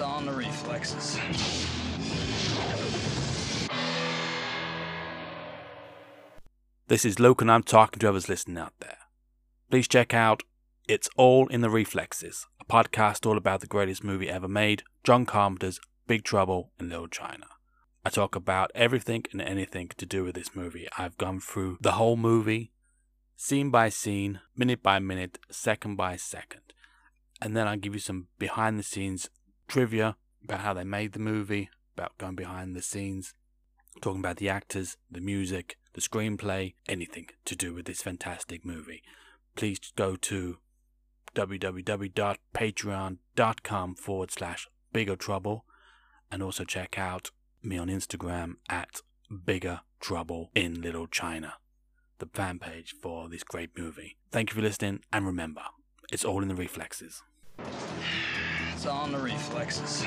It's All in the Reflexes. This is Luke, and I'm talking to whoever's listening out there. Please check out It's All in the Reflexes, a podcast all about the greatest movie ever made, John Carpenter's Big Trouble in Little China. I talk about everything and anything to do with this movie. I've gone through the whole movie, scene by scene, minute by minute, second by second. And then I'll give you some behind the scenes trivia about how they made the movie, about going behind the scenes, talking about the actors, the music, the screenplay, anything to do with this fantastic movie. Please go to www.patreon.com/biggertrouble and also check out me on Instagram at Bigger Trouble in Little China, the fan page for this great movie. Thank you for listening, and remember, it's all in the reflexes. It's all in the reflexes.